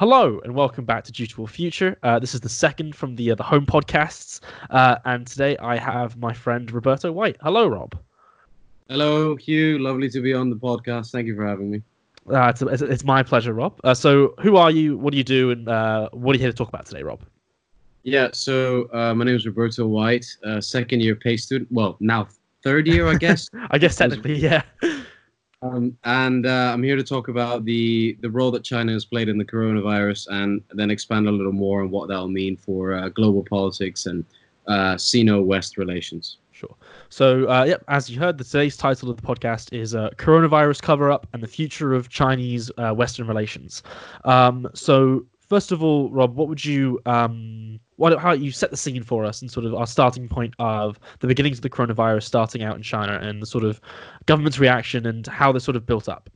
Hello and welcome back to Dutiful Future. This is the second from the home podcasts, and today I have my friend Roberto White. Hello, Rob. Hello, Hugh. Lovely to be on the podcast. Thank you for having me. It's my pleasure, Rob. So who are you, what do you do, and what are you here to talk about today, Rob? Yeah, so my name is Roberto White, second-year PA student. Well, now third year, I guess. I guess technically, yeah. I'm here to talk about the role that China has played in the coronavirus and then expand a little more on what that'll mean for global politics and Sino-West relations. Sure. So, as you heard, today's title of the podcast is Coronavirus Cover-Up and the Future of Chinese-Western Relations. So, first of all, Rob, what would you... how you set the scene for us and sort of our starting point of the beginnings of the coronavirus starting out in China and the sort of government's reaction and how this sort of built up.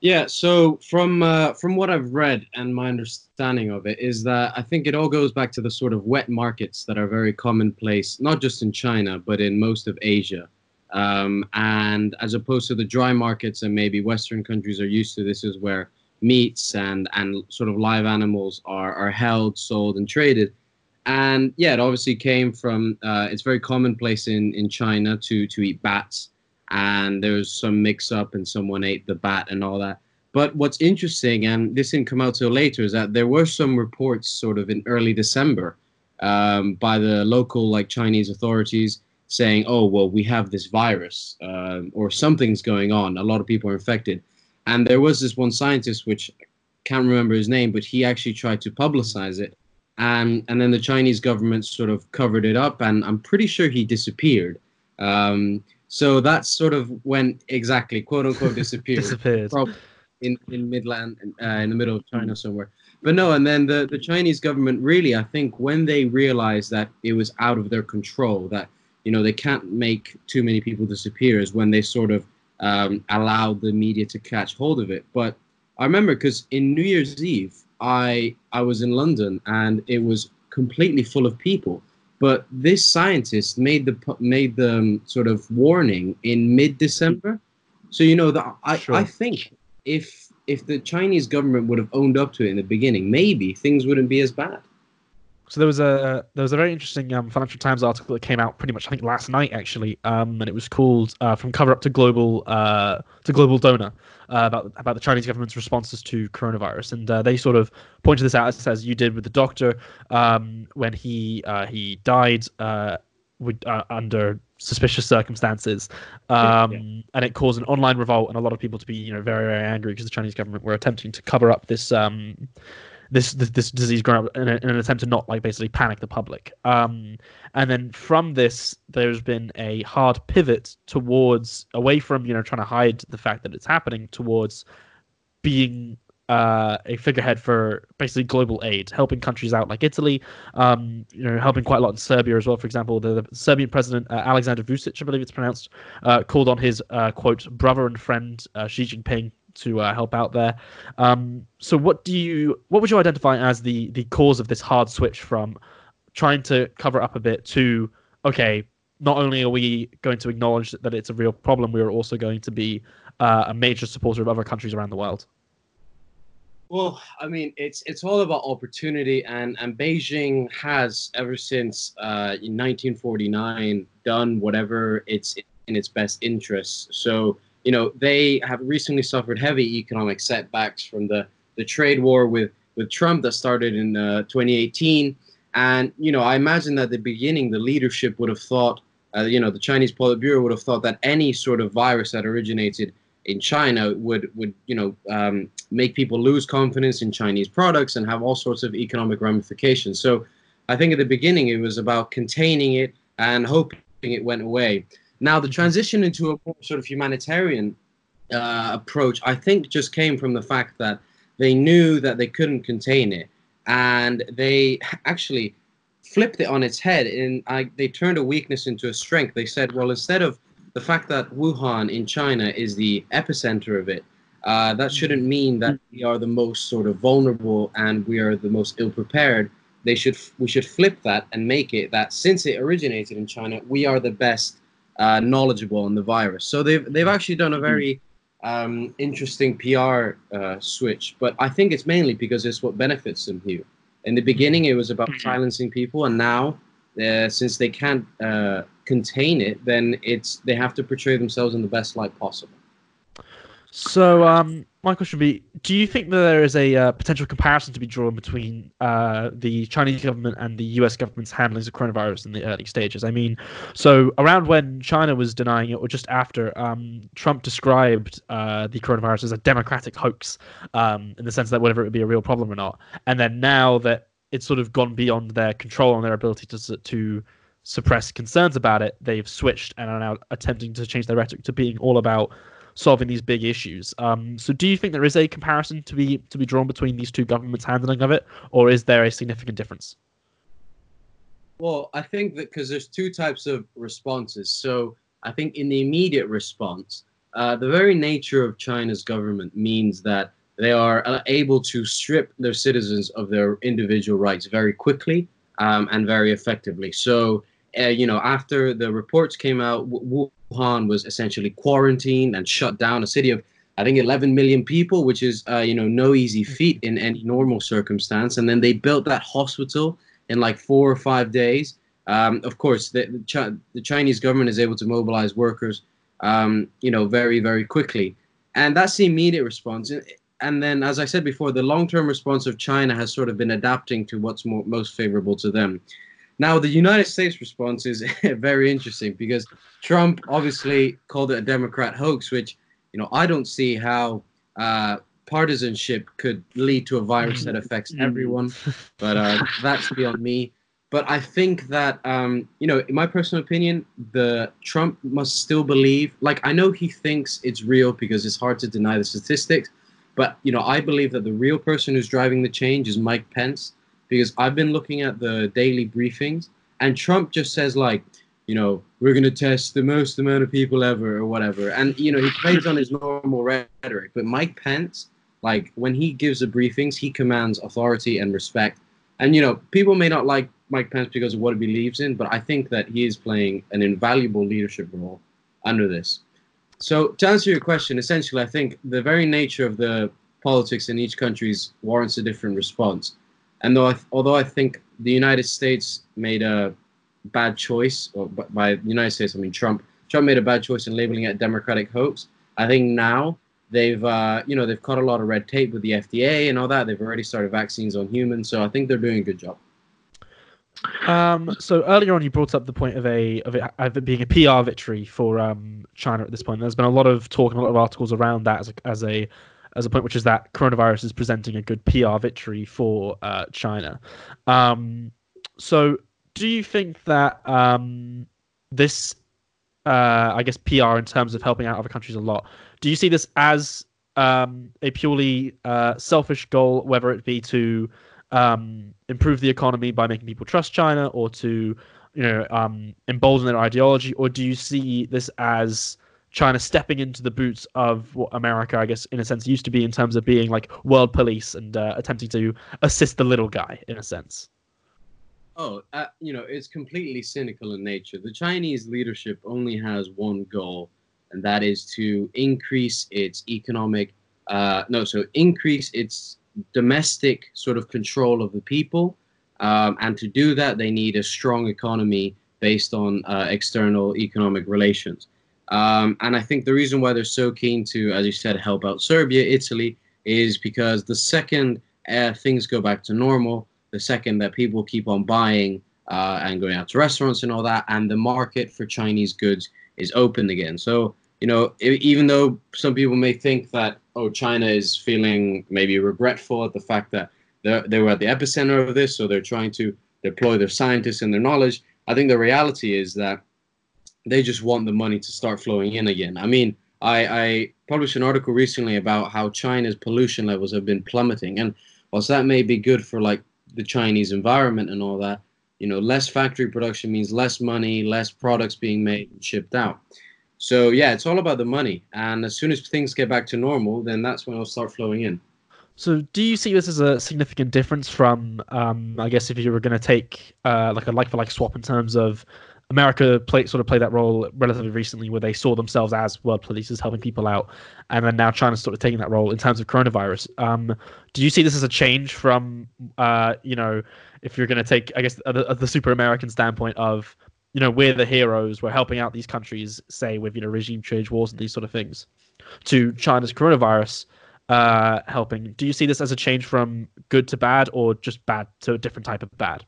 Yeah, so from what I've read and my understanding of it is that I think it all goes back to the sort of wet markets that are very commonplace, not just in China, but in most of Asia. And as opposed to the dry markets and maybe Western countries are used to, this is where meats and sort of live animals are held, sold, and traded. And yeah, it obviously came from, it's very commonplace in China to eat bats. And there was some mix up and someone ate the bat and all that. But what's interesting, and this didn't come out till later, is that there were some reports sort of in early December by the local Chinese authorities saying, oh, well, we have this virus or something's going on. A lot of people are infected. And there was this one scientist, which I can't remember his name, but he actually tried to publicize it. And then the Chinese government sort of covered it up, and I'm pretty sure he disappeared. So that's sort of when exactly, quote unquote, disappeared. Probably in Midland, in the middle of China somewhere. But no, and then the Chinese government really, I think, when they realized that it was out of their control, that, they can't make too many people disappear, is when they sort of allowed the media to catch hold of it. But I remember because in New Year's Eve, I was in London and it was completely full of people. But this scientist made the sort of warning in mid-December. So, that sure. I think if the Chinese government would have owned up to it in the beginning, maybe things wouldn't be as bad. So there was a very interesting Financial Times article that came out pretty much I think last night actually, and it was called "From Cover Up to Global Donor" about the Chinese government's responses to coronavirus, and they sort of pointed this out as you did with the doctor when he died under suspicious circumstances, and it caused an online revolt and a lot of people to be very very angry because the Chinese government were attempting to cover up this. This disease growing up in an attempt to not basically panic the public, and then from this there's been a hard pivot away from trying to hide the fact that it's happening towards being a figurehead for basically global aid, helping countries out like Italy, helping quite a lot in Serbia as well. For example, the Serbian president Alexander Vucic, I believe it's pronounced, called on his quote brother and friend Xi Jinping to help out there. So what would you identify as the cause of this hard switch from trying to cover up a bit to, okay, not only are we going to acknowledge that it's a real problem, we are also going to be a major supporter of other countries around the world? Well, I mean, it's all about opportunity, and Beijing has ever since 1949 done whatever it's in its best interests. So they have recently suffered heavy economic setbacks from the trade war with Trump that started in 2018. And, I imagine that at the beginning, the leadership would have thought, the Chinese Politburo would have thought that any sort of virus that originated in China would make people lose confidence in Chinese products and have all sorts of economic ramifications. So I think at the beginning, it was about containing it and hoping it went away. Now, the transition into a more sort of humanitarian approach, I think, just came from the fact that they knew that they couldn't contain it. And they actually flipped it on its head, and they turned a weakness into a strength. They said, well, instead of the fact that Wuhan in China is the epicenter of it, that shouldn't mean that we are the most sort of vulnerable and we are the most ill-prepared. We should flip that and make it that since it originated in China, we are the best knowledgeable on the virus. So they've actually done a very interesting PR switch, but I think it's mainly because it's what benefits them here. In the beginning, it was about silencing people, and now, since they can't contain it, then they have to portray themselves in the best light possible. So, my question would be, do you think that there is a potential comparison to be drawn between the Chinese government and the US government's handlings of coronavirus in the early stages? I mean, so around when China was denying it, or just after, Trump described the coronavirus as a democratic hoax, in the sense that whether it would be a real problem or not. And then now that it's sort of gone beyond their control and their ability to suppress concerns about it, they've switched and are now attempting to change their rhetoric to being all about solving these big issues. So do you think there is a comparison to be drawn between these two governments' handling of it, or is there a significant difference? Well, I think that because there's two types of responses. So I think in the immediate response, the very nature of China's government means that they are able to strip their citizens of their individual rights very quickly and very effectively. So, you know, after the reports came out, Wuhan was essentially quarantined and shut down, a city of, I think, 11 million people, which is, you know, no easy feat in any normal circumstance. And then they built that hospital in like 4 or 5 days. Of course, the Chinese government is able to mobilize workers, you know, very, very quickly. And that's the immediate response. And then, as I said before, the long-term response of China has sort of been adapting to what's most favorable to them. Now, the United States response is very interesting because Trump obviously called it a Democrat hoax, which, you know, I don't see how partisanship could lead to a virus that affects everyone, but that's beyond me. But I think that, you know, in my personal opinion, Trump must still believe, like, I know he thinks it's real because it's hard to deny the statistics, but, you know, I believe that the real person who's driving the change is Mike Pence. Because I've been looking at the daily briefings, and Trump just says, like, you know, we're going to test the most amount of people ever or whatever. And, you know, he plays on his normal rhetoric. But Mike Pence, like, when he gives the briefings, he commands authority and respect. And, you know, people may not like Mike Pence because of what he believes in, but I think that he is playing an invaluable leadership role under this. So to answer your question, essentially, I think the very nature of the politics in each country warrants a different response. And although I think the United States made a bad choice, or by the United States, I mean Trump made a bad choice in labeling it a democratic hoax. I think now they've cut a lot of red tape with the FDA and all that. They've already started vaccines on humans, so I think they're doing a good job. So earlier on, you brought up the point of it being a PR victory for China at this point. There's been a lot of talk and a lot of articles around that as a point, which is that coronavirus is presenting a good PR victory for China. So do you think that this, I guess, PR in terms of helping out other countries a lot, do you see this as a purely selfish goal, whether it be to improve the economy by making people trust China, or to, you know, embolden their ideology? Or do you see this as China stepping into the boots of what America, I guess, in a sense, used to be in terms of being like world police and attempting to assist the little guy, in a sense? Oh, you know, it's completely cynical in nature. The Chinese leadership only has one goal, and that is to increase its domestic sort of control of the people. And to do that, they need a strong economy based on external economic relations. And I think the reason why they're so keen to, as you said, help out Serbia, Italy, is because the second things go back to normal, the second that people keep on buying and going out to restaurants and all that, and the market for Chinese goods is open again. So, you know, even though some people may think that, oh, China is feeling maybe regretful at the fact that they were at the epicenter of this, so they're trying to deploy their scientists and their knowledge, I think the reality is that they just want the money to start flowing in again. I mean, I published an article recently about how China's pollution levels have been plummeting. And whilst that may be good for, like, the Chinese environment and all that, you know, less factory production means less money, less products being made and shipped out. So, yeah, it's all about the money. And as soon as things get back to normal, then that's when it'll start flowing in. So do you see this as a significant difference from, I guess, if you were going to take like a like-for-like swap in terms of America sort of played that role relatively recently, where they saw themselves as world policers helping people out, and then now China's sort of taking that role in terms of coronavirus. Do you see this as a change from, you know, if you're going to take, I guess, the super American standpoint of, you know, we're the heroes, we're helping out these countries, say with, you know, regime change wars and these sort of things, to China's coronavirus helping? Do you see this as a change from good to bad, or just bad to a different type of bad?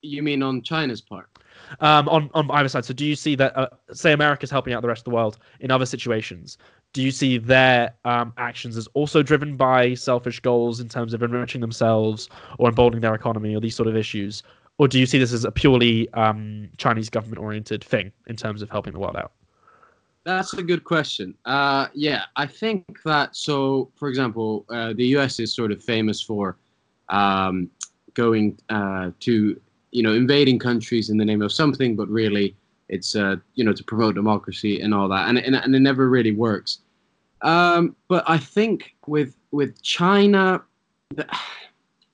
You mean on China's part? On either side. So do you see that, say America's helping out the rest of the world in other situations, do you see their actions as also driven by selfish goals in terms of enriching themselves or emboldening their economy or these sort of issues? Or do you see this as a purely Chinese government-oriented thing in terms of helping the world out? That's a good question. Yeah, I think that, so, for example, the U.S. is sort of famous for going to, you know, invading countries in the name of something, but really it's, you know, to promote democracy and all that. And it never really works. But I think with China,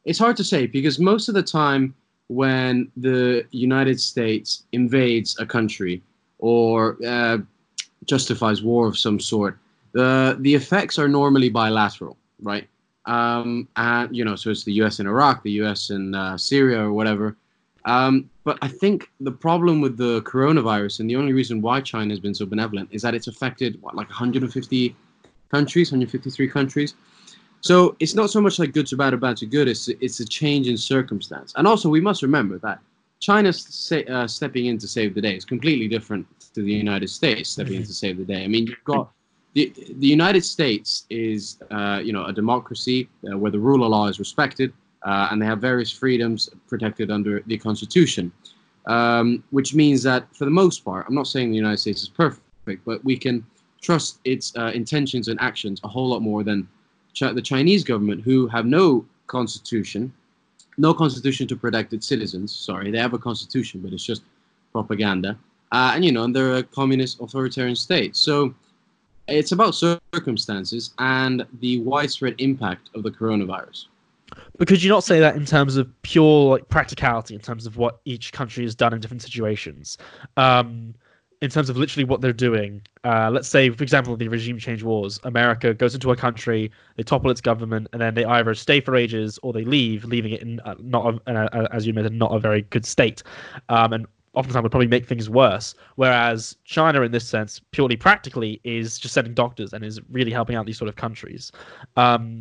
it's hard to say, because most of the time when the United States invades a country or justifies war of some sort, the effects are normally bilateral, right? And, you know, so it's the U.S. in Iraq, the U.S. in Syria or whatever. But I think the problem with the coronavirus, and the only reason why China has been so benevolent, is that it's affected, what, like 150 countries, 153 countries. So it's not so much like good to bad or bad to good. It's a change in circumstance. And also, we must remember that China's stepping in to save the day is completely different to the United States stepping in to save the day. I mean, you've got the United States is, you know, a democracy where the rule of law is respected. And they have various freedoms protected under the Constitution, which means that, for the most part, I'm not saying the United States is perfect, but we can trust its intentions and actions a whole lot more than the Chinese government, who have no constitution to protect its citizens. Sorry, they have a constitution, but it's just propaganda. And, you know, and they're a communist authoritarian state. So it's about circumstances and the widespread impact of the coronavirus. But could you not say that in terms of pure, like, practicality, in terms of what each country has done in different situations, in terms of literally what they're doing? Let's say, for example, the regime change wars. America goes into a country, they topple its government, and then they either stay for ages or they leave, leaving it in as you mentioned, not a very good state. And oftentimes would probably make things worse. Whereas China, in this sense, purely practically, is just sending doctors and is really helping out these sort of countries.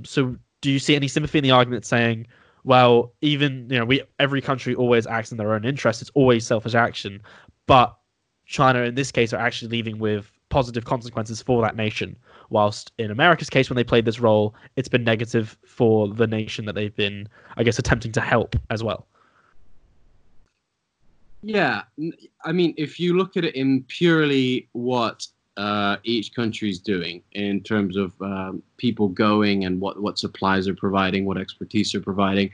So do you see any sympathy in the argument saying, well, even, you know, every country always acts in their own interest, it's always selfish action, but China in this case are actually leaving with positive consequences for that nation, whilst in America's case, when they played this role, it's been negative for the nation that they've been, I guess, attempting to help as well? Yeah, I mean, if you look at it in purely what each country's doing in terms of people going and what supplies are providing, what expertise they're providing,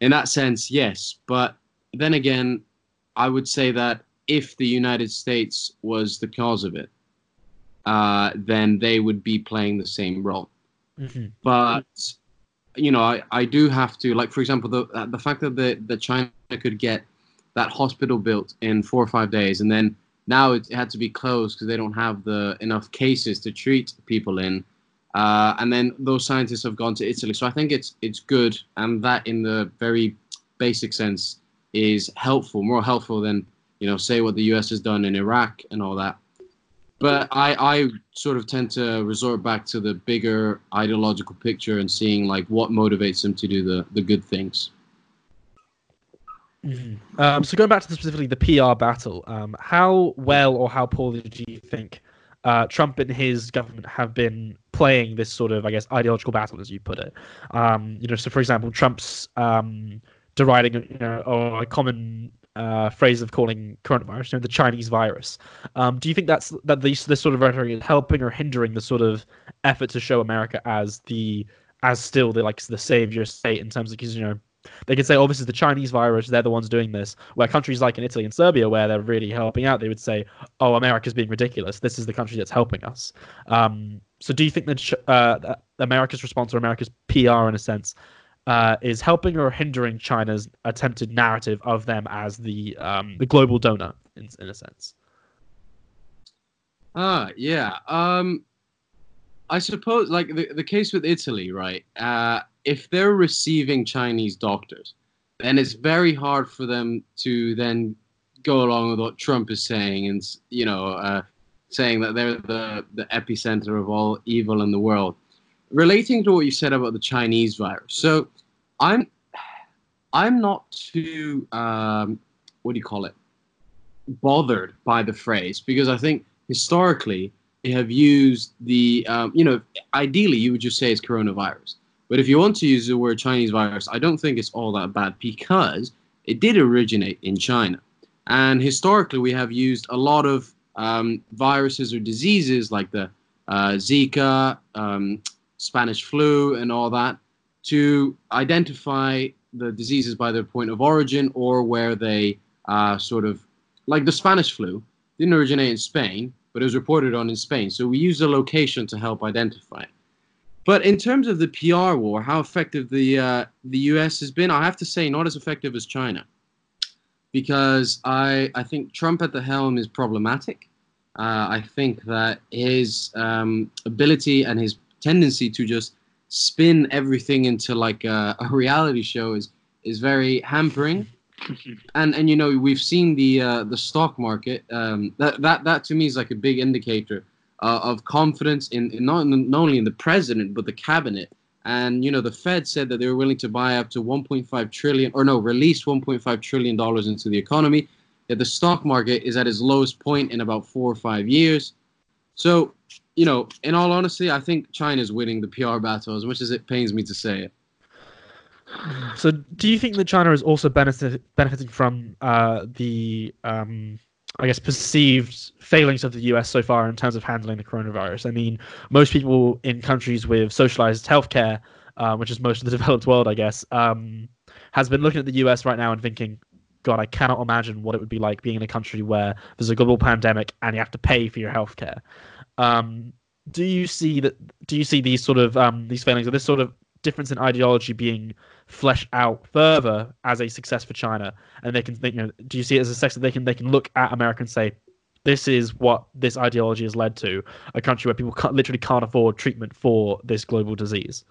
in that sense, yes. But then again, I would say that if the United States was the cause of it, then they would be playing the same role. Mm-hmm. But, you know, I do have to, like, for example, the fact that the China could get that hospital built in 4 or 5 days, and then now it had to be closed because they don't have enough cases to treat people in. And then those scientists have gone to Italy. So I think it's good. And that, in the very basic sense, is helpful, more helpful than, you know, say what the US has done in Iraq and all that. But I sort of tend to resort back to the bigger ideological picture and seeing, like, what motivates them to do the good things. Mm-hmm. So going back to specifically the PR battle, how well or how poorly do you think Trump and his government have been playing this sort of, I guess, ideological battle, as you put it? You know, so for example, Trump's deriding, you know, or a common phrase of calling coronavirus, you know, the Chinese virus. Do you think that this sort of rhetoric is helping or hindering the sort of effort to show America as still the, like, the savior state, in terms of, because, you know, they could say, oh, this is the Chinese virus, they're the ones doing this, where countries like in Italy and Serbia, where they're really helping out, they would say, oh, America's being ridiculous, this is the country that's helping us. So do you think that America's response, or America's PR in a sense, is helping or hindering China's attempted narrative of them as the global donor, in a sense. Yeah. I suppose, like, the case with Italy, right? If they're receiving Chinese doctors, then it's very hard for them to then go along with what Trump is saying, and, you know, saying that they're the epicenter of all evil in the world. Relating to what you said about the Chinese virus, so I'm not too bothered by the phrase, because I think historically they have used the ideally you would just say it's coronavirus, but if you want to use the word Chinese virus, I don't think it's all that bad, because it did originate in China, and historically we have used a lot of viruses or diseases like the Zika, Spanish flu, and all that, to identify the diseases by their point of origin, or where they sort of, like the Spanish flu didn't originate in Spain, but it was reported on in Spain. So we use the location to help identify it. But in terms of the PR war, how effective the US has been, I have to say not as effective as China, because I think Trump at the helm is problematic. I think that his ability and his tendency to just spin everything into like a reality show is very hampering, and you know, we've seen the stock market, that to me is like a big indicator of confidence in not only in the president but the cabinet. And you know, the Fed said that they were willing to buy up to release $1.5 trillion into the economy. Yet the stock market is at its lowest point in about 4 or 5 years. So, you know, in all honesty, I think China's winning the PR battle, as much as it pains me to say it. So do you think that China is also benefiting from I guess, perceived failings of the US so far in terms of handling the coronavirus? I mean, most people in countries with socialized healthcare, which is most of the developed world, I guess, has been looking at the US right now and thinking, God, I cannot imagine what it would be like being in a country where there's a global pandemic and you have to pay for your healthcare. Do you see these sort of these failings, or this sort of difference in ideology, being fleshed out further as a success for China? And they can think, you know, do you see it as a success that they can look at America and say, this is what this ideology has led to, a country where people literally can't afford treatment for this global disease?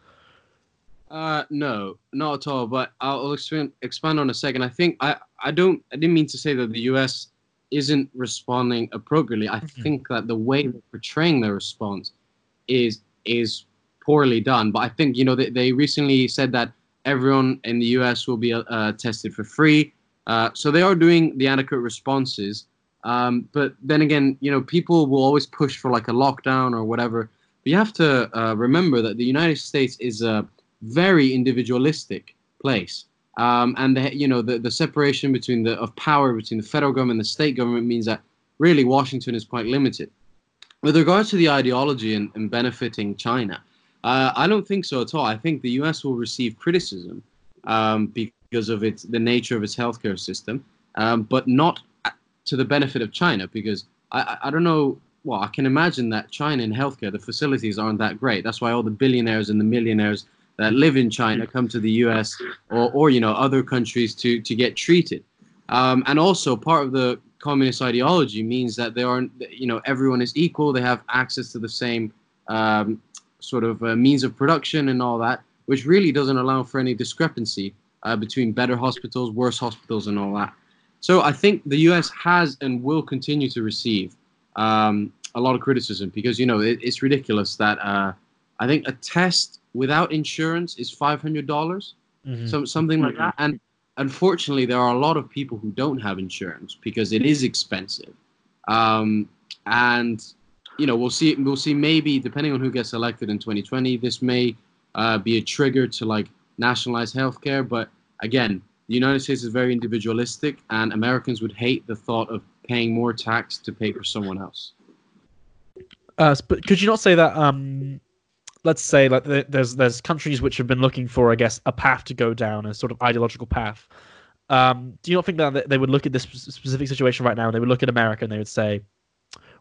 No, not at all. But I'll expand on a second. I think I didn't mean to say that the U.S. isn't responding appropriately. I think that the way they're portraying their response is poorly done. But I think, you know, they recently said that everyone in the U.S. will be tested for free. So they are doing the adequate responses. But then again, you know, people will always push for like a lockdown or whatever. But you have to remember that the United States is a very individualistic place, and the separation of power between the federal government and the state government means that really Washington is quite limited. With regards to the ideology and benefiting China, I don't think so at all. I think the U.S. will receive criticism because of the nature of its healthcare system, but not to the benefit of China, because I don't know. Well, I can imagine that China in healthcare, the facilities aren't that great. That's why all the billionaires and the millionaires that live in China come to the US or you know, other countries to get treated. And also part of the communist ideology means that they aren't, you know, everyone is equal. They have access to the same sort of means of production and all that, which really doesn't allow for any discrepancy between better hospitals, worse hospitals, and all that. So I think the US has and will continue to receive a lot of criticism, because, you know, it's ridiculous that I think a test without insurance is $500, something like that. And unfortunately, there are a lot of people who don't have insurance because it is expensive. And you know, we'll see. Maybe depending on who gets elected in 2020, this may be a trigger to like nationalize healthcare. But again, the United States is very individualistic, and Americans would hate the thought of paying more tax to pay for someone else. But could you not say that? Let's say, like, there's countries which have been looking for, I guess, a path to go down, a sort of ideological path. Do you not think that they would look at this specific situation right now, and they would look at America and they would say,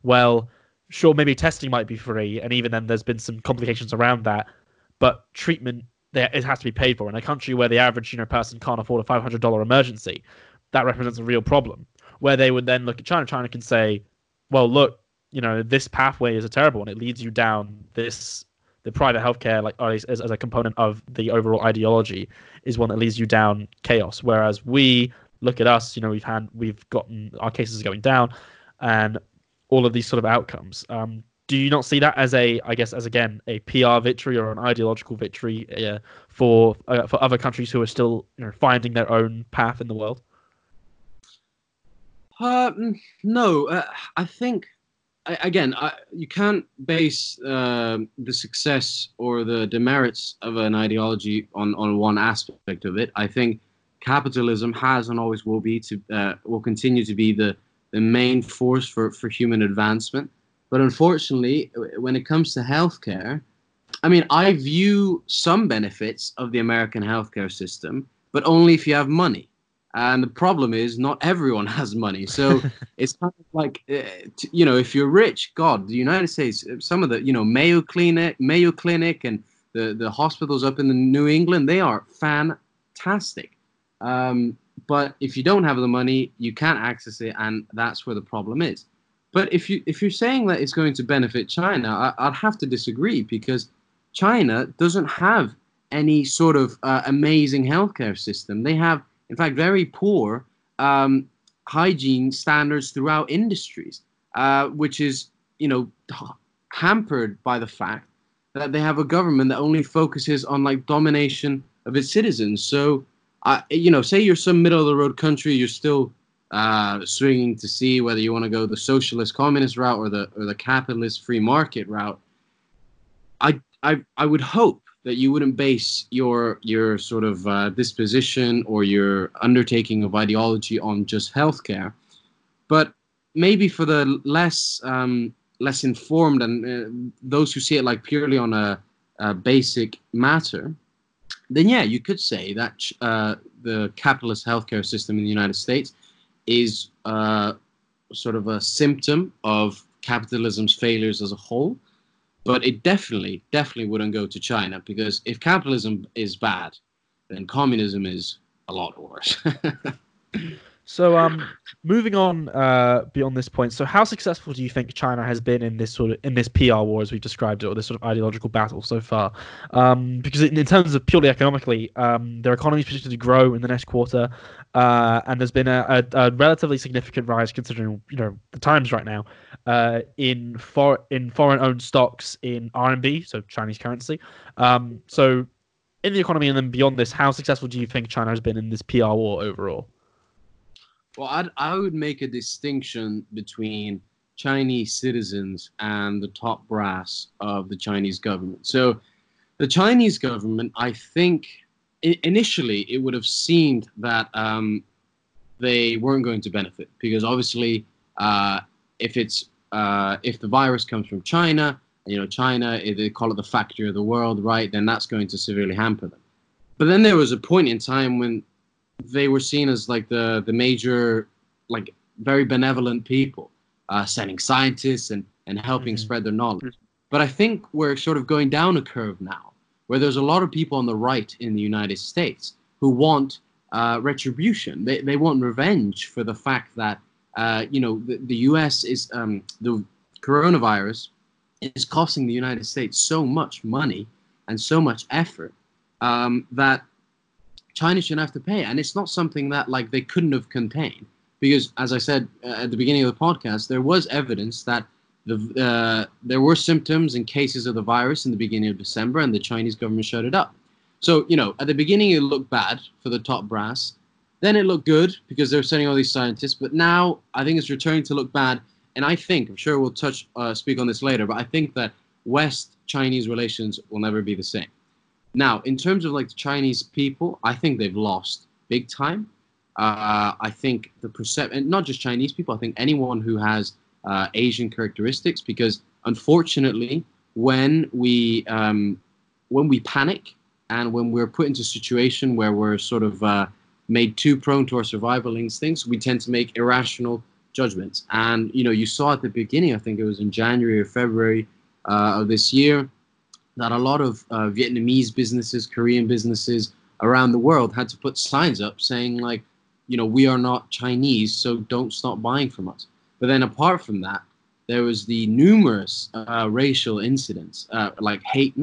well, sure, maybe testing might be free, and even then there's been some complications around that, but treatment it has to be paid for. In a country where the average person can't afford a $500 emergency, that represents a real problem. Where they would then look at China. China can say, well, look, this pathway is a terrible one. It leads you down this. The private healthcare, as a component of the overall ideology, is one that leads you down chaos. Whereas we look at us, we've gotten our cases are going down, and all of these sort of outcomes. Do you not see that as a PR victory or an ideological victory for other countries who are still finding their own path in the world? No, I think. You can't base the success or the demerits of an ideology on one aspect of it. I think capitalism has and always will be will continue to be the main force for human advancement. But unfortunately, when it comes to healthcare, I view some benefits of the American healthcare system, but only if you have money. And the problem is not everyone has money. So it's kind of like, if you're rich, God, the United States, some of the, Mayo Clinic and the hospitals up in the New England, they are fantastic. But if you don't have the money, you can't access it. And that's where the problem is. But if you're saying that it's going to benefit China, I'd have to disagree, because China doesn't have any sort of amazing healthcare system. They have, in fact, very poor hygiene standards throughout industries, which is, hampered by the fact that they have a government that only focuses on domination of its citizens. So, say you're some middle of the road country, you're still swinging to see whether you want to go the socialist communist route or the capitalist free market route. I would hope that you wouldn't base your sort of disposition or your undertaking of ideology on just healthcare, but maybe for the less informed and those who see it purely on a basic matter, then yeah, you could say that the capitalist healthcare system in the United States is sort of a symptom of capitalism's failures as a whole. But it definitely wouldn't go to China, because if capitalism is bad, then communism is a lot worse. So moving on beyond this point, so how successful do you think China has been in this PR war, as we've described it, or this sort of ideological battle so far? Because in terms of purely economically, their economy is predicted to grow in the next quarter, and there's been a relatively significant rise, considering the times right now, in foreign-owned stocks in RMB, so Chinese currency. So in the economy and then beyond this, how successful do you think China has been in this PR war overall? Well, I would make a distinction between Chinese citizens and the top brass of the Chinese government. So the Chinese government, I think, initially it would have seemed that they weren't going to benefit, because obviously if the virus comes from China, China, they call it the factory of the world, right, then that's going to severely hamper them. But then there was a point in time when they were seen as the major, very benevolent people, sending scientists and helping spread their knowledge. But I think we're sort of going down a curve now, where there's a lot of people on the right in the United States who want retribution. They want revenge for the fact that the U.S. is the coronavirus is costing the United States so much money and so much effort that China shouldn't have to pay. And it's not something that they couldn't have contained, because, as I said at the beginning of the podcast, there was evidence that there were symptoms and cases of the virus in the beginning of December, and the Chinese government shut it up. So, at the beginning it looked bad for the top brass, then it looked good because they were sending all these scientists, but now I think it's returning to look bad. And I think, I'm sure we'll speak on this later, but I think that West-Chinese relations will never be the same. Now, in terms of the Chinese people, I think they've lost big time. I think the perception, not just Chinese people, I think anyone who has Asian characteristics, because unfortunately, when we panic and when we're put into a situation where we're sort of made too prone to our survival instincts, we tend to make irrational judgments. And you saw at the beginning, I think it was in January or February of this year, that a lot of Vietnamese businesses, Korean businesses around the world had to put signs up saying, like, you know, we are not Chinese, so don't stop buying from us. But then apart from that, there was the numerous racial incidents, like hate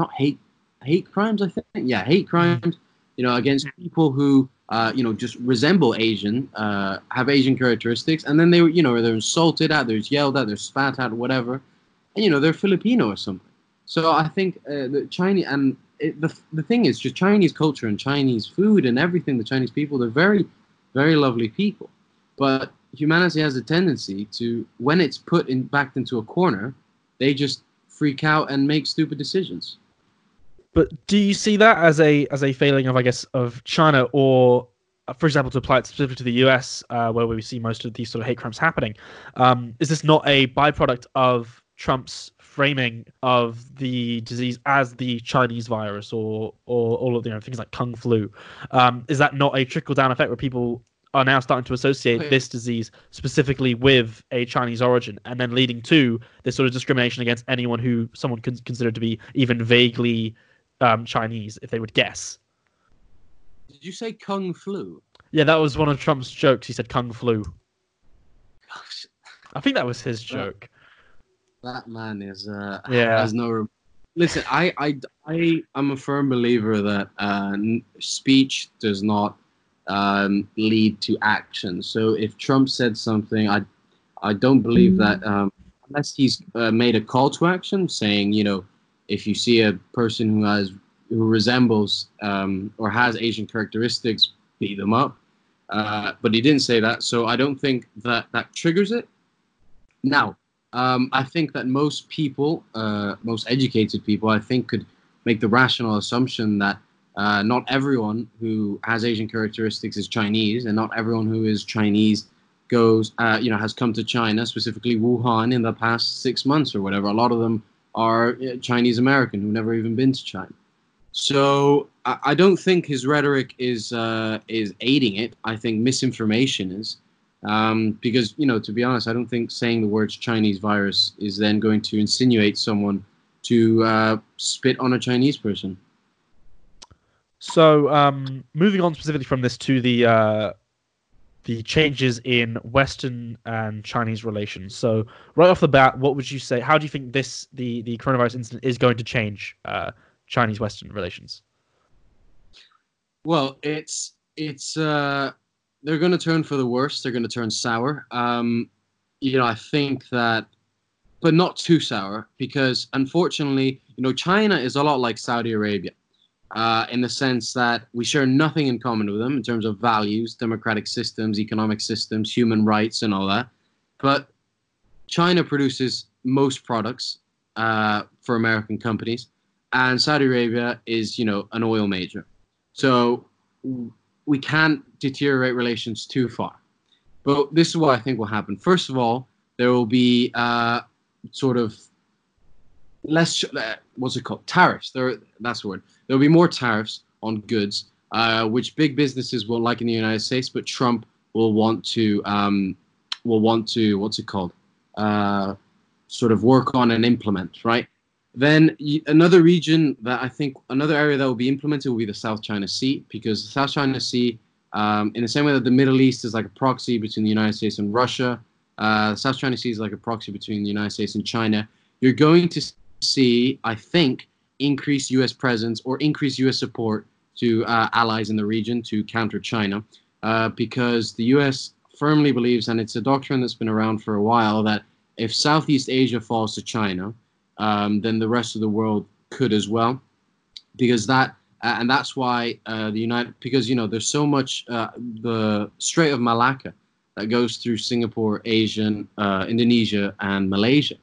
crimes, I think. Yeah, hate crimes, you know, against people who, you know, just resemble Asian, have Asian characteristics. And then they were, you know, they're insulted at, they're yelled at, they're spat at, whatever. And, you know, they're Filipino or something. So I think the Chinese, and the thing is, just Chinese culture and Chinese food and everything, the Chinese people, they're very, very lovely people. But humanity has a tendency to, when it's put in, backed into a corner, they just freak out and make stupid decisions. But do you see that as a failing of, I guess, of China, or, for example, to apply it specifically to the US, where we see most of these sort of hate crimes happening? Is this not a byproduct of Trump's framing of the disease as the Chinese virus, or all of the, you know, things like Kung Flu? Is that not a trickle-down effect where people are now starting to associate this disease specifically with a Chinese origin, and then leading to this sort of discrimination against anyone who someone could consider to be even vaguely Chinese, if they would guess? Did you say Kung Flu? Yeah, that was one of Trump's jokes. He said Kung Flu. Gosh. I think that was his joke. That man is has no. Listen, I am a firm believer that speech does not lead to action. So if Trump said something, I don't believe that, unless he's made a call to action saying, you know, if you see a person who resembles or has Asian characteristics, beat them up. But he didn't say that, so I don't think that triggers it. Now, I think that most people, most educated people, I think, could make the rational assumption that not everyone who has Asian characteristics is Chinese, and not everyone who is Chinese goes, you know, has come to China, specifically Wuhan, in the past 6 months or whatever. A lot of them are Chinese American who've never even been to China. So I don't think his rhetoric is aiding it. I think misinformation is, because, you know, to be honest, I don't think saying the words Chinese virus is then going to insinuate someone to spit on a Chinese person. So moving on specifically from this to the changes in Western and Chinese relations. So right off the bat, what would you say? How do you think the coronavirus incident is going to change Chinese-Western relations? Well, it's they're going to turn for the worse. They're going to turn sour. You know, I think that, but not too sour, because unfortunately, you know, China is a lot like Saudi Arabia. In the sense that we share nothing in common with them in terms of values, democratic systems, economic systems, human rights, and all that. But China produces most products for American companies, and Saudi Arabia is, you know, an oil major. So we can't deteriorate relations too far. But this is what I think will happen. First of all, there will be sort of less, what's it called? Tariffs. That's the word. There'll be more tariffs on goods, which big businesses will, like in the United States, but Trump will want to what's it called? Sort of work on and implement, right? Then another region that I think, another area that will be implemented will be the South China Sea, because the South China Sea, in the same way that the Middle East is like a proxy between the United States and Russia, the South China Sea is like a proxy between the United States and China. You're going to see, I think, increase U.S. presence or increase U.S. support to allies in the region to counter China, because the U.S. firmly believes, and it's a doctrine that's been around for a while, that if Southeast Asia falls to China, then the rest of the world could as well, because that and that's why because, you know, there's so much the Strait of Malacca that goes through Singapore, Indonesia, and Malaysia.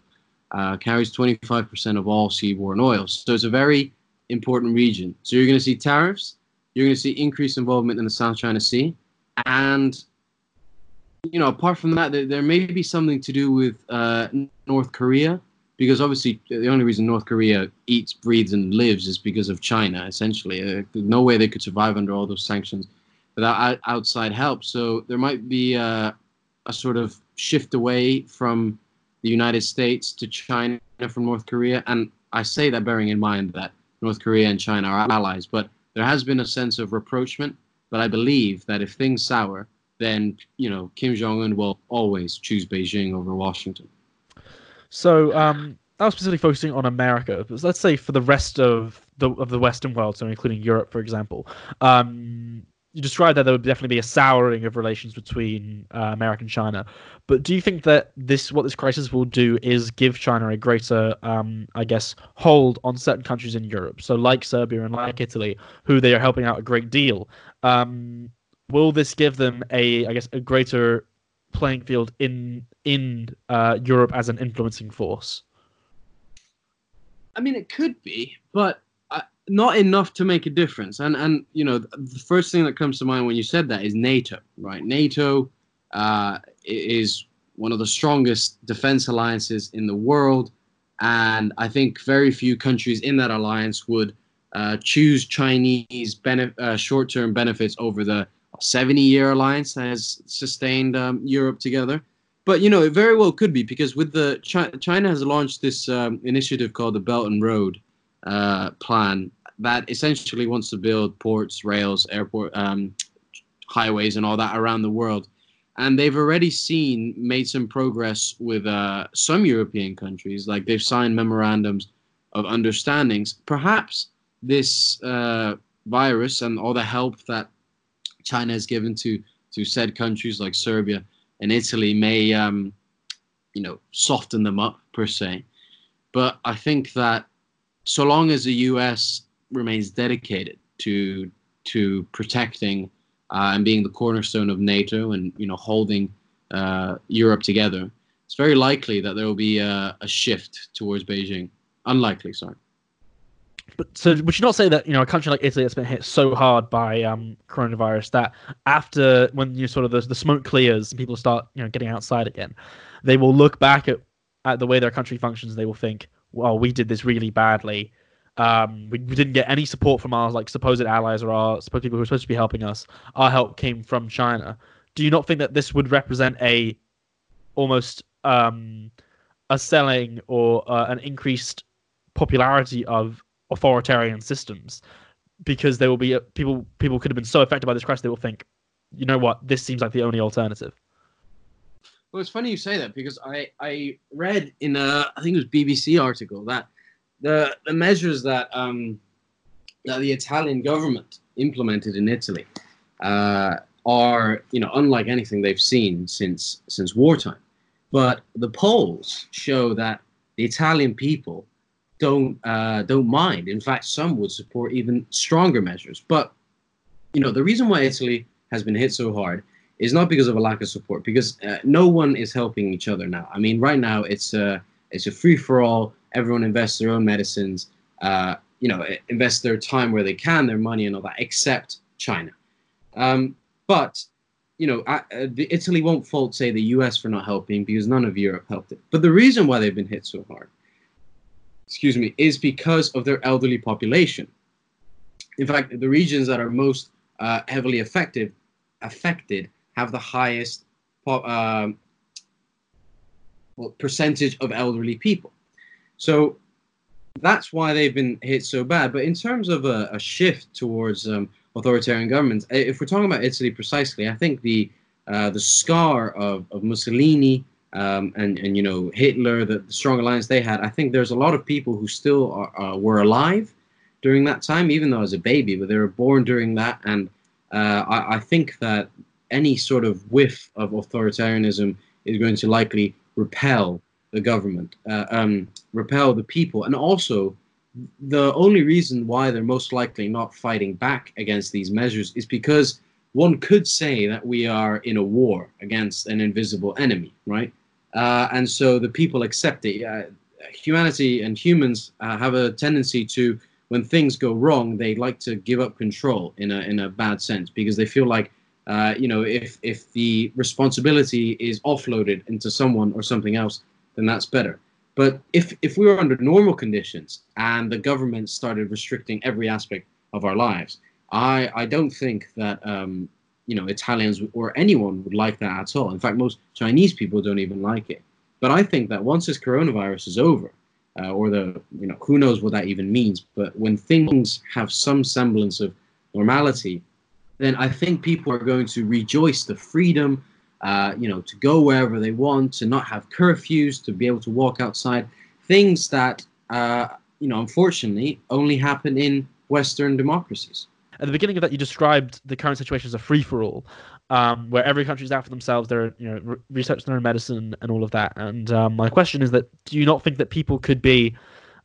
Carries 25% of all seaborne oils. So it's a very important region. So you're going to see tariffs, you're going to see increased involvement in the South China Sea, and, you know, apart from that, there may be something to do with North Korea, because obviously the only reason North Korea eats, breathes, and lives is because of China, essentially. No way they could survive under all those sanctions without outside help. So there might be a sort of shift away from the United States to China from North Korea. And I say that bearing in mind that North Korea and China are allies, but there has been a sense of rapprochement. But I believe that if things sour, then, you know, Kim Jong-un will always choose Beijing over Washington. So I was specifically focusing on America, but let's say for the rest of the Western world, so including Europe, for example, you described that there would definitely be a souring of relations between America and China. But do you think that this, what this crisis will do is give China a greater, I guess, hold on certain countries in Europe? So like Serbia and like Italy, who they are helping out a great deal. Will this give them a, I guess, a greater playing field in Europe as an influencing force? I mean, it could be, but not enough to make a difference. And you know, the first thing that comes to mind when you said that is NATO, right? NATO is one of the strongest defense alliances in the world. And I think very few countries in that alliance would choose Chinese short-term benefits over the 70-year alliance that has sustained Europe together. But, you know, it very well could be, because with the China has launched this initiative called the Belt and Road plan that essentially wants to build ports, rails, airport, highways and all that around the world. And they've already made some progress with some European countries. Like, they've signed memorandums of understandings. Perhaps this virus and all the help that China has given to said countries like Serbia and Italy may, you know, soften them up, per se. But I think that so long as the U.S. remains dedicated to protecting and being the cornerstone of NATO and, you know, holding Europe together, it's very likely that there will be a shift towards Beijing. Unlikely, sorry. But so would you not say that, you know, a country like Italy that's been hit so hard by coronavirus that after, when you sort of the smoke clears and people start, you know, getting outside again, they will look back at the way their country functions and they will think, well, we did this really badly. We didn't get any support from our like supposed allies or our supposed people who were supposed to be helping us. Our help came from China. Do you not think that this would represent a selling or an increased popularity of authoritarian systems, because there will be people could have been so affected by this crisis they will think, you know what, this seems like the only alternative? Well, it's funny you say that, because I read in I think it was BBC article that the measures that that the Italian government implemented in Italy are, you know, unlike anything they've seen since wartime. But the polls show that the Italian people don't mind. In fact, some would support even stronger measures. But, you know, the reason why Italy has been hit so hard is not because of a lack of support, because no one is helping each other now. I mean, right now it's a free-for-all. Everyone invests their own medicines, you know, invests their time where they can, their money and all that, except China. But, you know, Italy won't fault, say, the US for not helping, because none of Europe helped it. But the reason why they've been hit so hard, excuse me, is because of their elderly population. In fact, the regions that are most heavily affected have the highest percentage of elderly people. So that's why they've been hit so bad. But in terms of a shift towards authoritarian governments, if we're talking about Italy precisely, I think the scar of Mussolini and you know, Hitler, the strong alliance they had, I think there's a lot of people who still were alive during that time, even though as a baby, but they were born during that. And I think that any sort of whiff of authoritarianism is going to likely repel the government, repel the people. And also, the only reason why they're most likely not fighting back against these measures is because one could say that we are in a war against an invisible enemy, right? And so the people accept it. Humanity and humans have a tendency to, when things go wrong, they like to give up control in a bad sense, because they feel like, you know, if the responsibility is offloaded into someone or something else, then that's better. But if we were under normal conditions and the government started restricting every aspect of our lives, I don't think that, you know, Italians or anyone would like that at all. In fact, most Chinese people don't even like it. But I think that once this coronavirus is over, or the, you know, who knows what that even means. But when things have some semblance of normality, then I think people are going to rejoice the freedom, you know, to go wherever they want, to not have curfews, to be able to walk outside. Things that, you know, unfortunately only happen in Western democracies. At the beginning of that, you described the current situation as a free-for-all, where every country's out for themselves. They're, you know, researching their own medicine and all of that. And my question is that, do you not think that people could be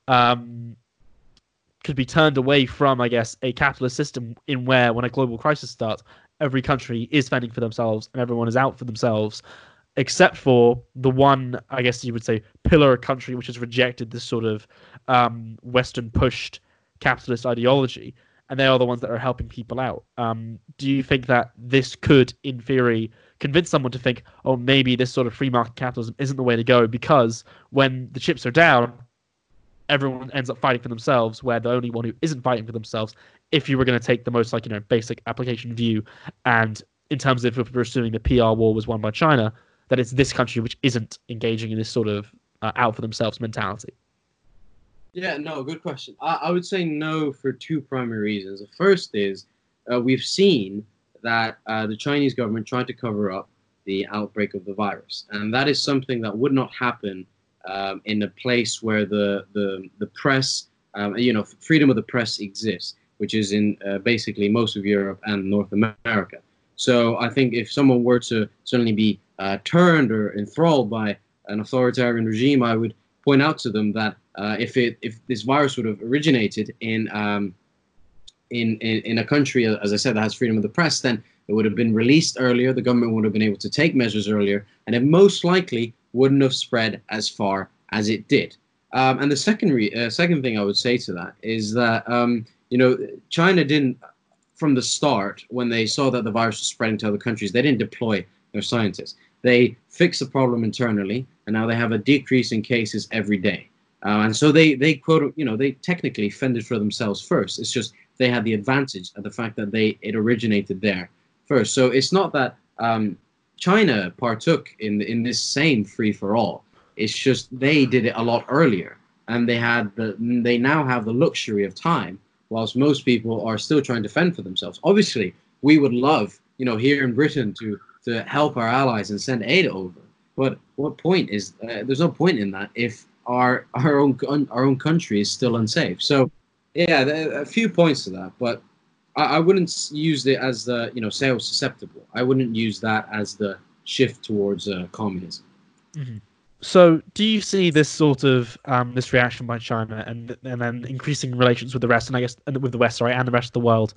turned away from, I guess, a capitalist system in where, when a global crisis starts, every country is fending for themselves and everyone is out for themselves, except for the one, I guess you would say, pillar country which has rejected this sort of Western-pushed capitalist ideology, and they are the ones that are helping people out. Do you think that this could, in theory, convince someone to think, oh, maybe this sort of free market capitalism isn't the way to go, because when the chips are down, everyone ends up fighting for themselves, where the only one who isn't fighting for themselves, if you were going to take the most, like, you know, basic application view, and in terms of if we're assuming the PR war was won by China, that it's this country which isn't engaging in this sort of out for themselves mentality? Yeah, no, good question. I would say no for two primary reasons. The first is we've seen that the Chinese government tried to cover up the outbreak of the virus, and that is something that would not happen in a place where the press, you know, freedom of the press exists, which is in basically most of Europe and North America. So I think if someone were to certainly be turned or enthralled by an authoritarian regime, I would point out to them that if this virus would have originated in a country, as I said, that has freedom of the press, then it would have been released earlier. The government would have been able to take measures earlier, and it most likely wouldn't have spread as far as it did. And the second thing I would say to that is that you know, China didn't, from the start, when they saw that the virus was spreading to other countries, they didn't deploy their scientists. They fixed the problem internally, and now they have a decrease in cases every day. And so they quote, you know, they technically fended for themselves first. It's just they had the advantage of the fact that it originated there first. So it's not that China partook in this same free for all. It's just they did it a lot earlier, and they now have the luxury of time, whilst most people are still trying to fend for themselves. Obviously, we would love, you know, here in Britain to help our allies and send aid over. But what point is there's no point in that if our own country is still unsafe. So, yeah, there are a few points to that, but I wouldn't use it as the, you know, say I was susceptible. I wouldn't use that as the shift towards communism. Mm-hmm. So do you see this sort of this reaction by China and then increasing relations with the rest, and I guess with the West, sorry, and the rest of the world?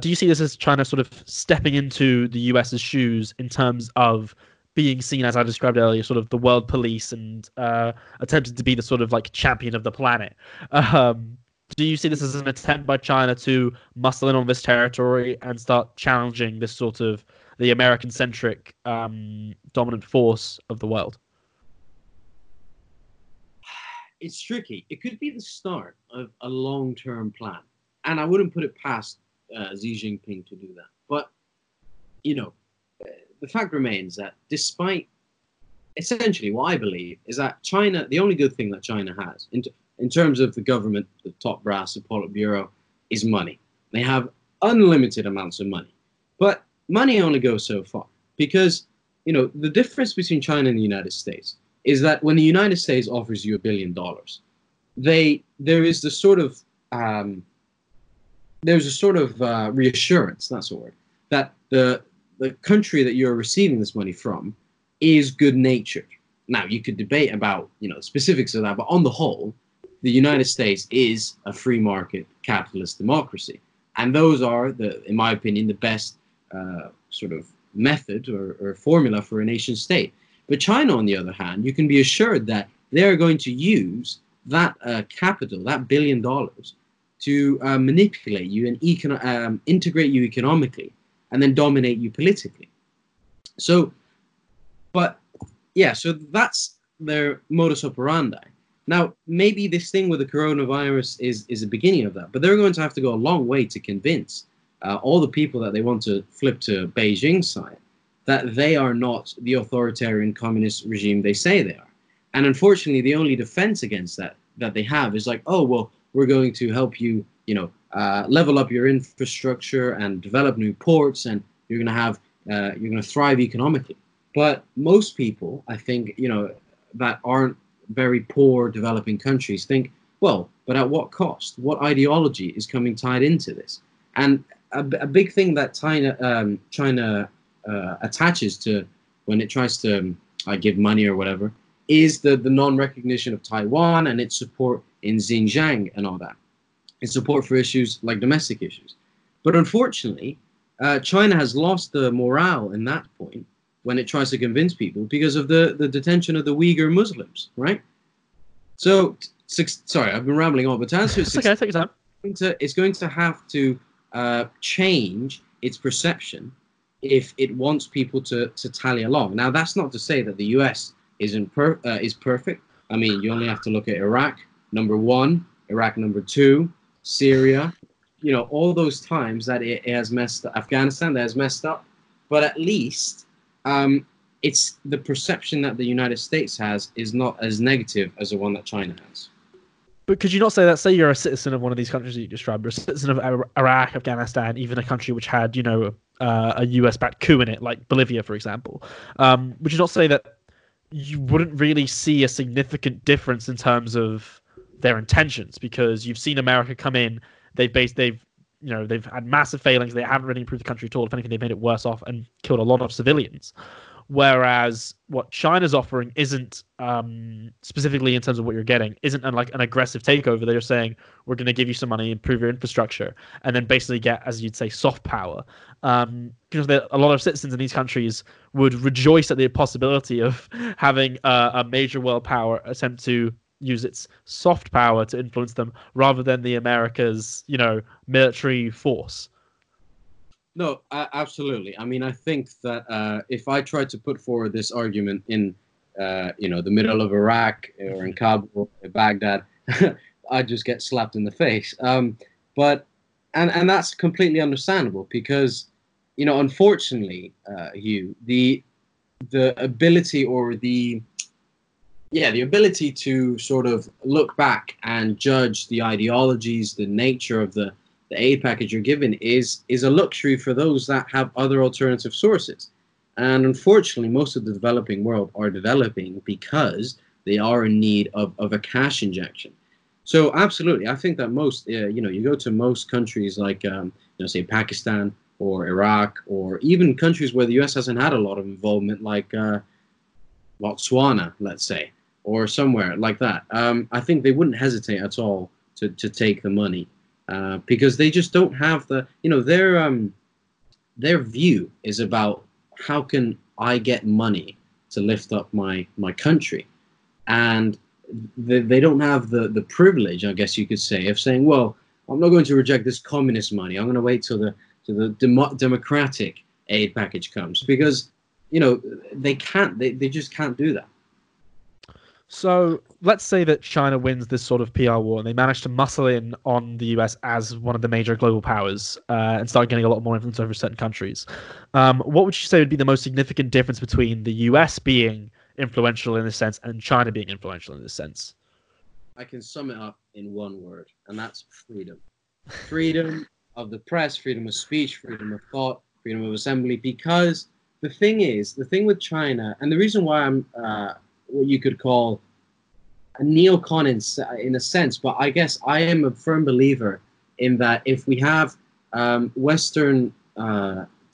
Do you see this as China sort of stepping into the US's shoes in terms of being seen, as I described earlier, sort of the world police and attempting to be the sort of like champion of the planet? Do you see this as an attempt by China to muscle in on this territory and start challenging this sort of the American-centric dominant force of the world? It's tricky. It could be the start of a long-term plan, and I wouldn't put it past Xi Jinping to do that. But, you know, the fact remains that despite essentially what I believe is that China, the only good thing that China has in terms of the government, the top brass, the Politburo, is money. They have unlimited amounts of money, but money only goes so far, because, you know, the difference between China and the United States is that when the United States offers you $1 billion, there is this sort of reassurance, that's the word, that the country that you're receiving this money from is good-natured. Now, you could debate about, you know, specifics of that, but on the whole, the United States is a free market capitalist democracy. And those are, in my opinion, the best sort of method or formula for a nation state. But China, on the other hand, you can be assured that they're going to use that capital, that $1 billion, to manipulate you and integrate you economically, and then dominate you politically. So, but yeah, so that's their modus operandi. Now, maybe this thing with the coronavirus is the beginning of that, but they're going to have to go a long way to convince all the people that they want to flip to Beijing's side that they are not the authoritarian communist regime they say they are. And unfortunately, the only defense against that that they have is like, oh, well, we're going to help you, you know, level up your infrastructure and develop new ports, and you're going to have, you're going to thrive economically. But most people, I think, you know, that aren't very poor developing countries think, well, but at what cost? What ideology is coming tied into this? And a big thing that China, attaches to when it tries to give money or whatever is the non-recognition of Taiwan and its support in Xinjiang and all that. Its support for issues like domestic issues. But unfortunately, China has lost the morale in that point when it tries to convince people because of the detention of the Uyghur Muslims, right? So, sorry, I've been rambling on, but to answer it's okay, take your time. It's going to have to change its perception if it wants people to tally along. Now, that's not to say that the U.S. is perfect. I mean, you only have to look at Iraq, #1, Iraq #2, Syria, you know, all those times that it has messed up, Afghanistan that has messed up. But at least it's the perception that the United States has is not as negative as the one that China has. But could you not say that, say you're a citizen of one of these countries that you described, you're a citizen of Iraq, Afghanistan, even a country which had, you know, a US-backed coup in it, like Bolivia, for example. Would you not say that you wouldn't really see a significant difference in terms of their intentions, because you've seen America come in, they've had massive failings, they haven't really improved the country at all. If anything, they've made it worse off and killed a lot of civilians. Whereas what China's offering isn't, specifically in terms of what you're getting, isn't like an aggressive takeover. They're just saying, we're going to give you some money, improve your infrastructure, and then basically get, as you'd say, soft power. Because a lot of citizens in these countries would rejoice at the possibility of having a major world power attempt to use its soft power to influence them rather than the America's, you know, military force. No, absolutely. I mean, I think that if I tried to put forward this argument in, you know, the middle of Iraq or in Kabul or Baghdad, I'd just get slapped in the face. But that's completely understandable because, you know, unfortunately, Hugh, the ability to sort of look back and judge the ideologies, the nature of the aid package you're given is a luxury for those that have other alternative sources. And unfortunately, most of the developing world are developing because they are in need of a cash injection. So absolutely, I think that most, you know, you go to most countries like, you know, say Pakistan or Iraq, or even countries where the US hasn't had a lot of involvement, like Botswana, let's say, or somewhere like that. I think they wouldn't hesitate at all to take the money. Because they just don't have the, you know, their view is about how can I get money to lift up my country, and they don't have the privilege, I guess you could say, of saying, well, I'm not going to reject this communist money. I'm going to wait till the democratic aid package comes, because, you know, they just can't do that. So let's say that China wins this sort of PR war and they manage to muscle in on the US as one of the major global powers and start getting a lot more influence over certain countries. What would you say would be the most significant difference between the US being influential in this sense and China being influential in this sense? I can sum it up in one word, and that's freedom. Freedom of the press, freedom of speech, freedom of thought, freedom of assembly. Because the thing with China, and the reason why I'm... what you could call a neocon in a sense, but I guess I am a firm believer in that if we have Western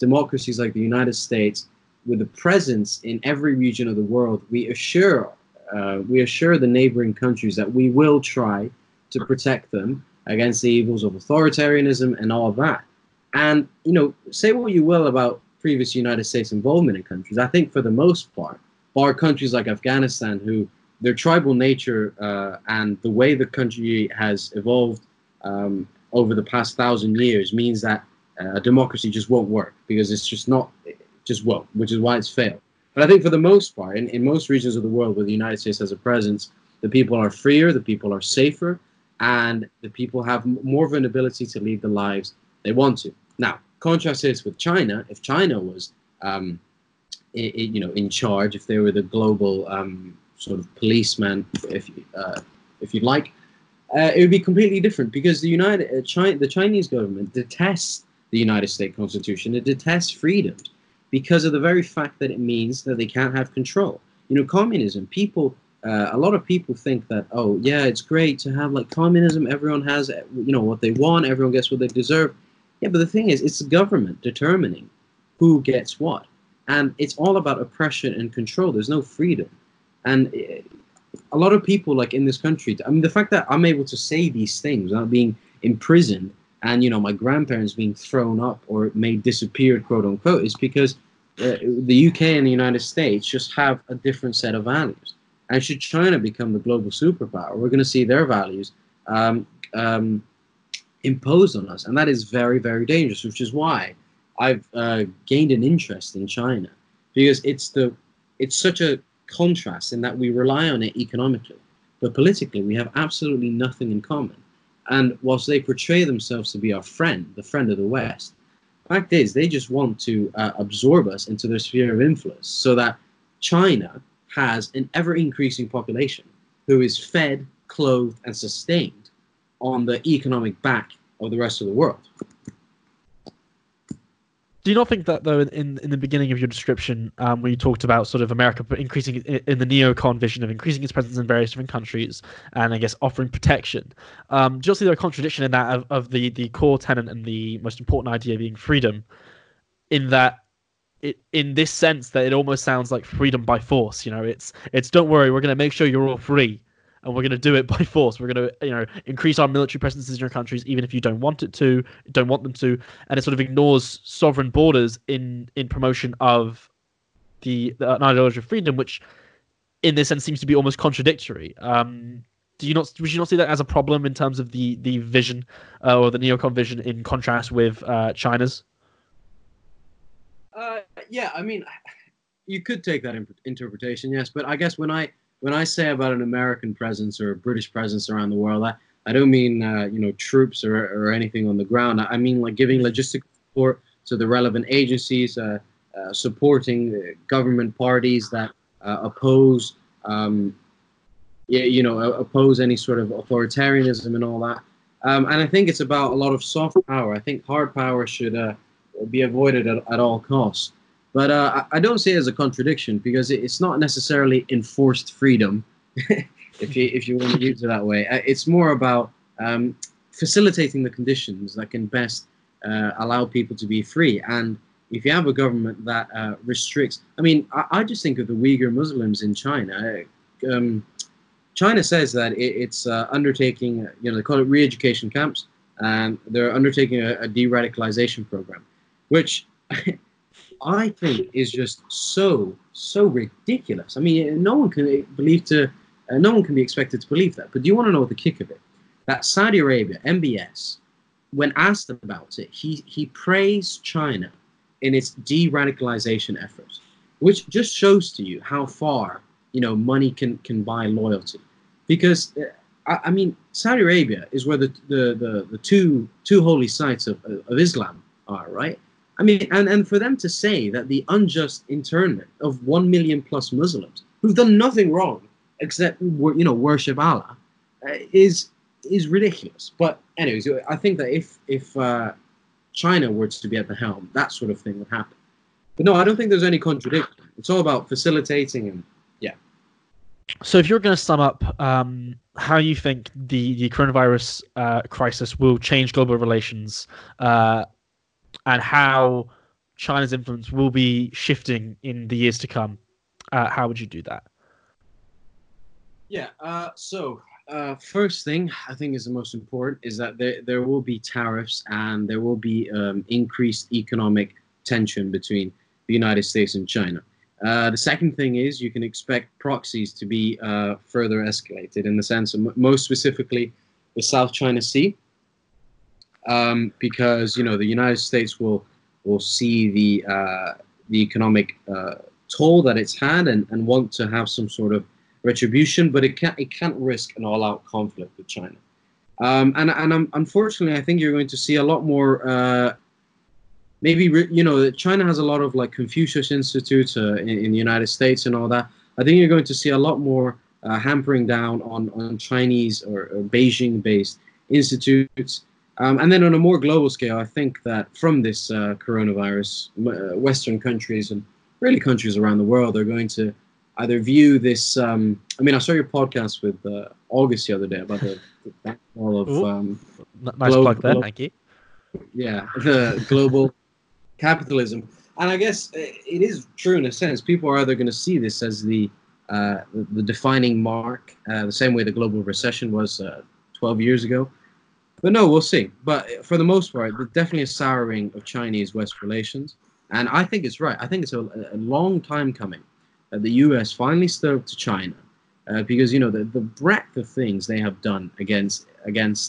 democracies like the United States with a presence in every region of the world, we assure the neighboring countries that we will try to protect them against the evils of authoritarianism and all of that. And, you know, say what you will about previous United States involvement in countries, I think for the most part, are countries like Afghanistan, who their tribal nature and the way the country has evolved over the past 1,000 years means that a democracy just won't work, because it just won't, which is why it's failed. But I think for the most part, in most regions of the world where the United States has a presence, the people are freer, the people are safer, and the people have more of an ability to lead the lives they want to. Now, contrast this with China. If China was... in charge, if they were the global sort of policeman, if if you'd like, it would be completely different, because the Chinese government detests the United States Constitution. It detests freedom because of the very fact that it means that they can't have control. You know, communism, people, a lot of people think that, oh, yeah, it's great to have, like, communism. Everyone has, you know, what they want. Everyone gets what they deserve. Yeah, but the thing is, it's the government determining who gets what. And it's all about oppression and control. There's no freedom. And a lot of people, like, in this country, I mean, the fact that I'm able to say these things without being imprisoned and, you know, my grandparents being thrown up or made disappeared, quote unquote, is because the UK and the United States just have a different set of values. And should China become the global superpower, we're going to see their values imposed on us. And that is very, very dangerous, which is why I've gained an interest in China, because it's such a contrast in that we rely on it economically, but politically we have absolutely nothing in common. And whilst they portray themselves to be our friend, the friend of the West, the fact is they just want to absorb us into their sphere of influence, so that China has an ever-increasing population who is fed, clothed, and sustained on the economic back of the rest of the world. Do you not think that, though, in the beginning of your description, when you talked about sort of America increasing in the neocon vision of increasing its presence in various different countries and, I guess, offering protection, do you see there a contradiction in that of the core tenet and the most important idea being freedom, in that in this sense that it almost sounds like freedom by force? You know, it's don't worry, we're going to make sure you're all free, and we're going to do it by force. We're going to, you know, increase our military presences in your countries, even if you don't want it to, don't want them to. And it sort of ignores sovereign borders in promotion of the ideology of freedom, which in this sense seems to be almost contradictory. Would you not see that as a problem in terms of the vision or the neocon vision in contrast with China's? Yeah, I mean, you could take that interpretation, yes. But I guess when I say about an American presence or a British presence around the world, I don't mean, you know, troops or anything on the ground. I mean, like, giving logistical support to the relevant agencies, supporting government parties that oppose, you know, oppose any sort of authoritarianism and all that. And I think it's about a lot of soft power. I think hard power should be avoided at all costs. But I don't see it as a contradiction, because it's not necessarily enforced freedom, if you want to use it that way. It's more about facilitating the conditions that can best allow people to be free. And if you have a government that restricts, I mean, I just think of the Uyghur Muslims in China. China says that it's undertaking, you know, they call it re-education camps, and they're undertaking a de-radicalization program, which I think is just so ridiculous. I mean, no one can be expected to believe that. But do you want to know the kick of it? That Saudi Arabia, MBS, when asked about it, he praised China in its de-radicalization efforts, which just shows to you how far, you know, money can buy loyalty. Because I mean, Saudi Arabia is where the two holy sites of Islam are, right? I mean, and for them to say that the unjust internment of 1 million plus Muslims who've done nothing wrong except, you know, worship Allah is ridiculous. But anyways, I think that if China were to be at the helm, that sort of thing would happen. But no, I don't think there's any contradiction. It's all about facilitating and yeah. So if you're going to sum up how you think the coronavirus crisis will change global relations, and how China's influence will be shifting in the years to come, how would you do that? Yeah, first thing I think is the most important is that there will be tariffs, and there will be increased economic tension between the United States and China. The second thing is you can expect proxies to be further escalated, in the sense of most specifically the South China Sea. Because, you know, the United States will see the economic toll that it's had and want to have some sort of retribution, but it can't risk an all-out conflict with China. And unfortunately, I think you're going to see a lot more. You know, China has a lot of, like, Confucius Institutes in the United States and all that. I think you're going to see a lot more hampering down on Chinese or Beijing-based institutes. And then on a more global scale, I think that from this coronavirus, Western countries and really countries around the world are going to either view this... I mean, I saw your podcast with August the other day about the all of... nice global, plug there, thank you. Yeah, the global capitalism. And I guess it is true in a sense. People are either going to see this as the defining mark, the same way the global recession was 12 years ago. But no, we'll see. But for the most part, there's definitely a souring of Chinese-West relations. And I think it's right. I think it's a long time coming that the U.S. finally stood up to China because, you know, the breadth of things they have done against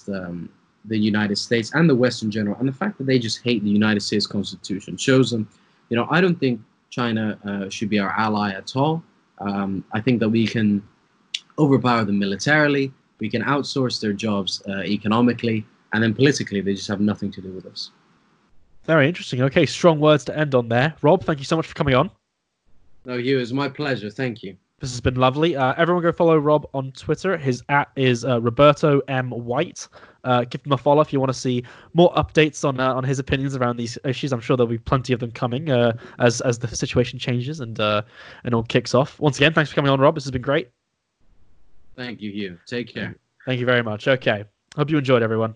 the United States and the West in general, and the fact that they just hate the United States Constitution shows them, you know, I don't think China should be our ally at all. I think that we can overpower them militarily. We can outsource their jobs economically, and then politically, they just have nothing to do with us. Very interesting. Okay, strong words to end on there. Rob, thank you so much for coming on. No, you. It was my pleasure. Thank you. This has been lovely. Everyone go follow Rob on Twitter. His at is Roberto M. White. Give him a follow if you want to see more updates on his opinions around these issues. I'm sure there'll be plenty of them coming as the situation changes and all kicks off. Once again, thanks for coming on, Rob. This has been great. Thank you, Hugh. Take care. Thank you very much. Okay. Hope you enjoyed, everyone.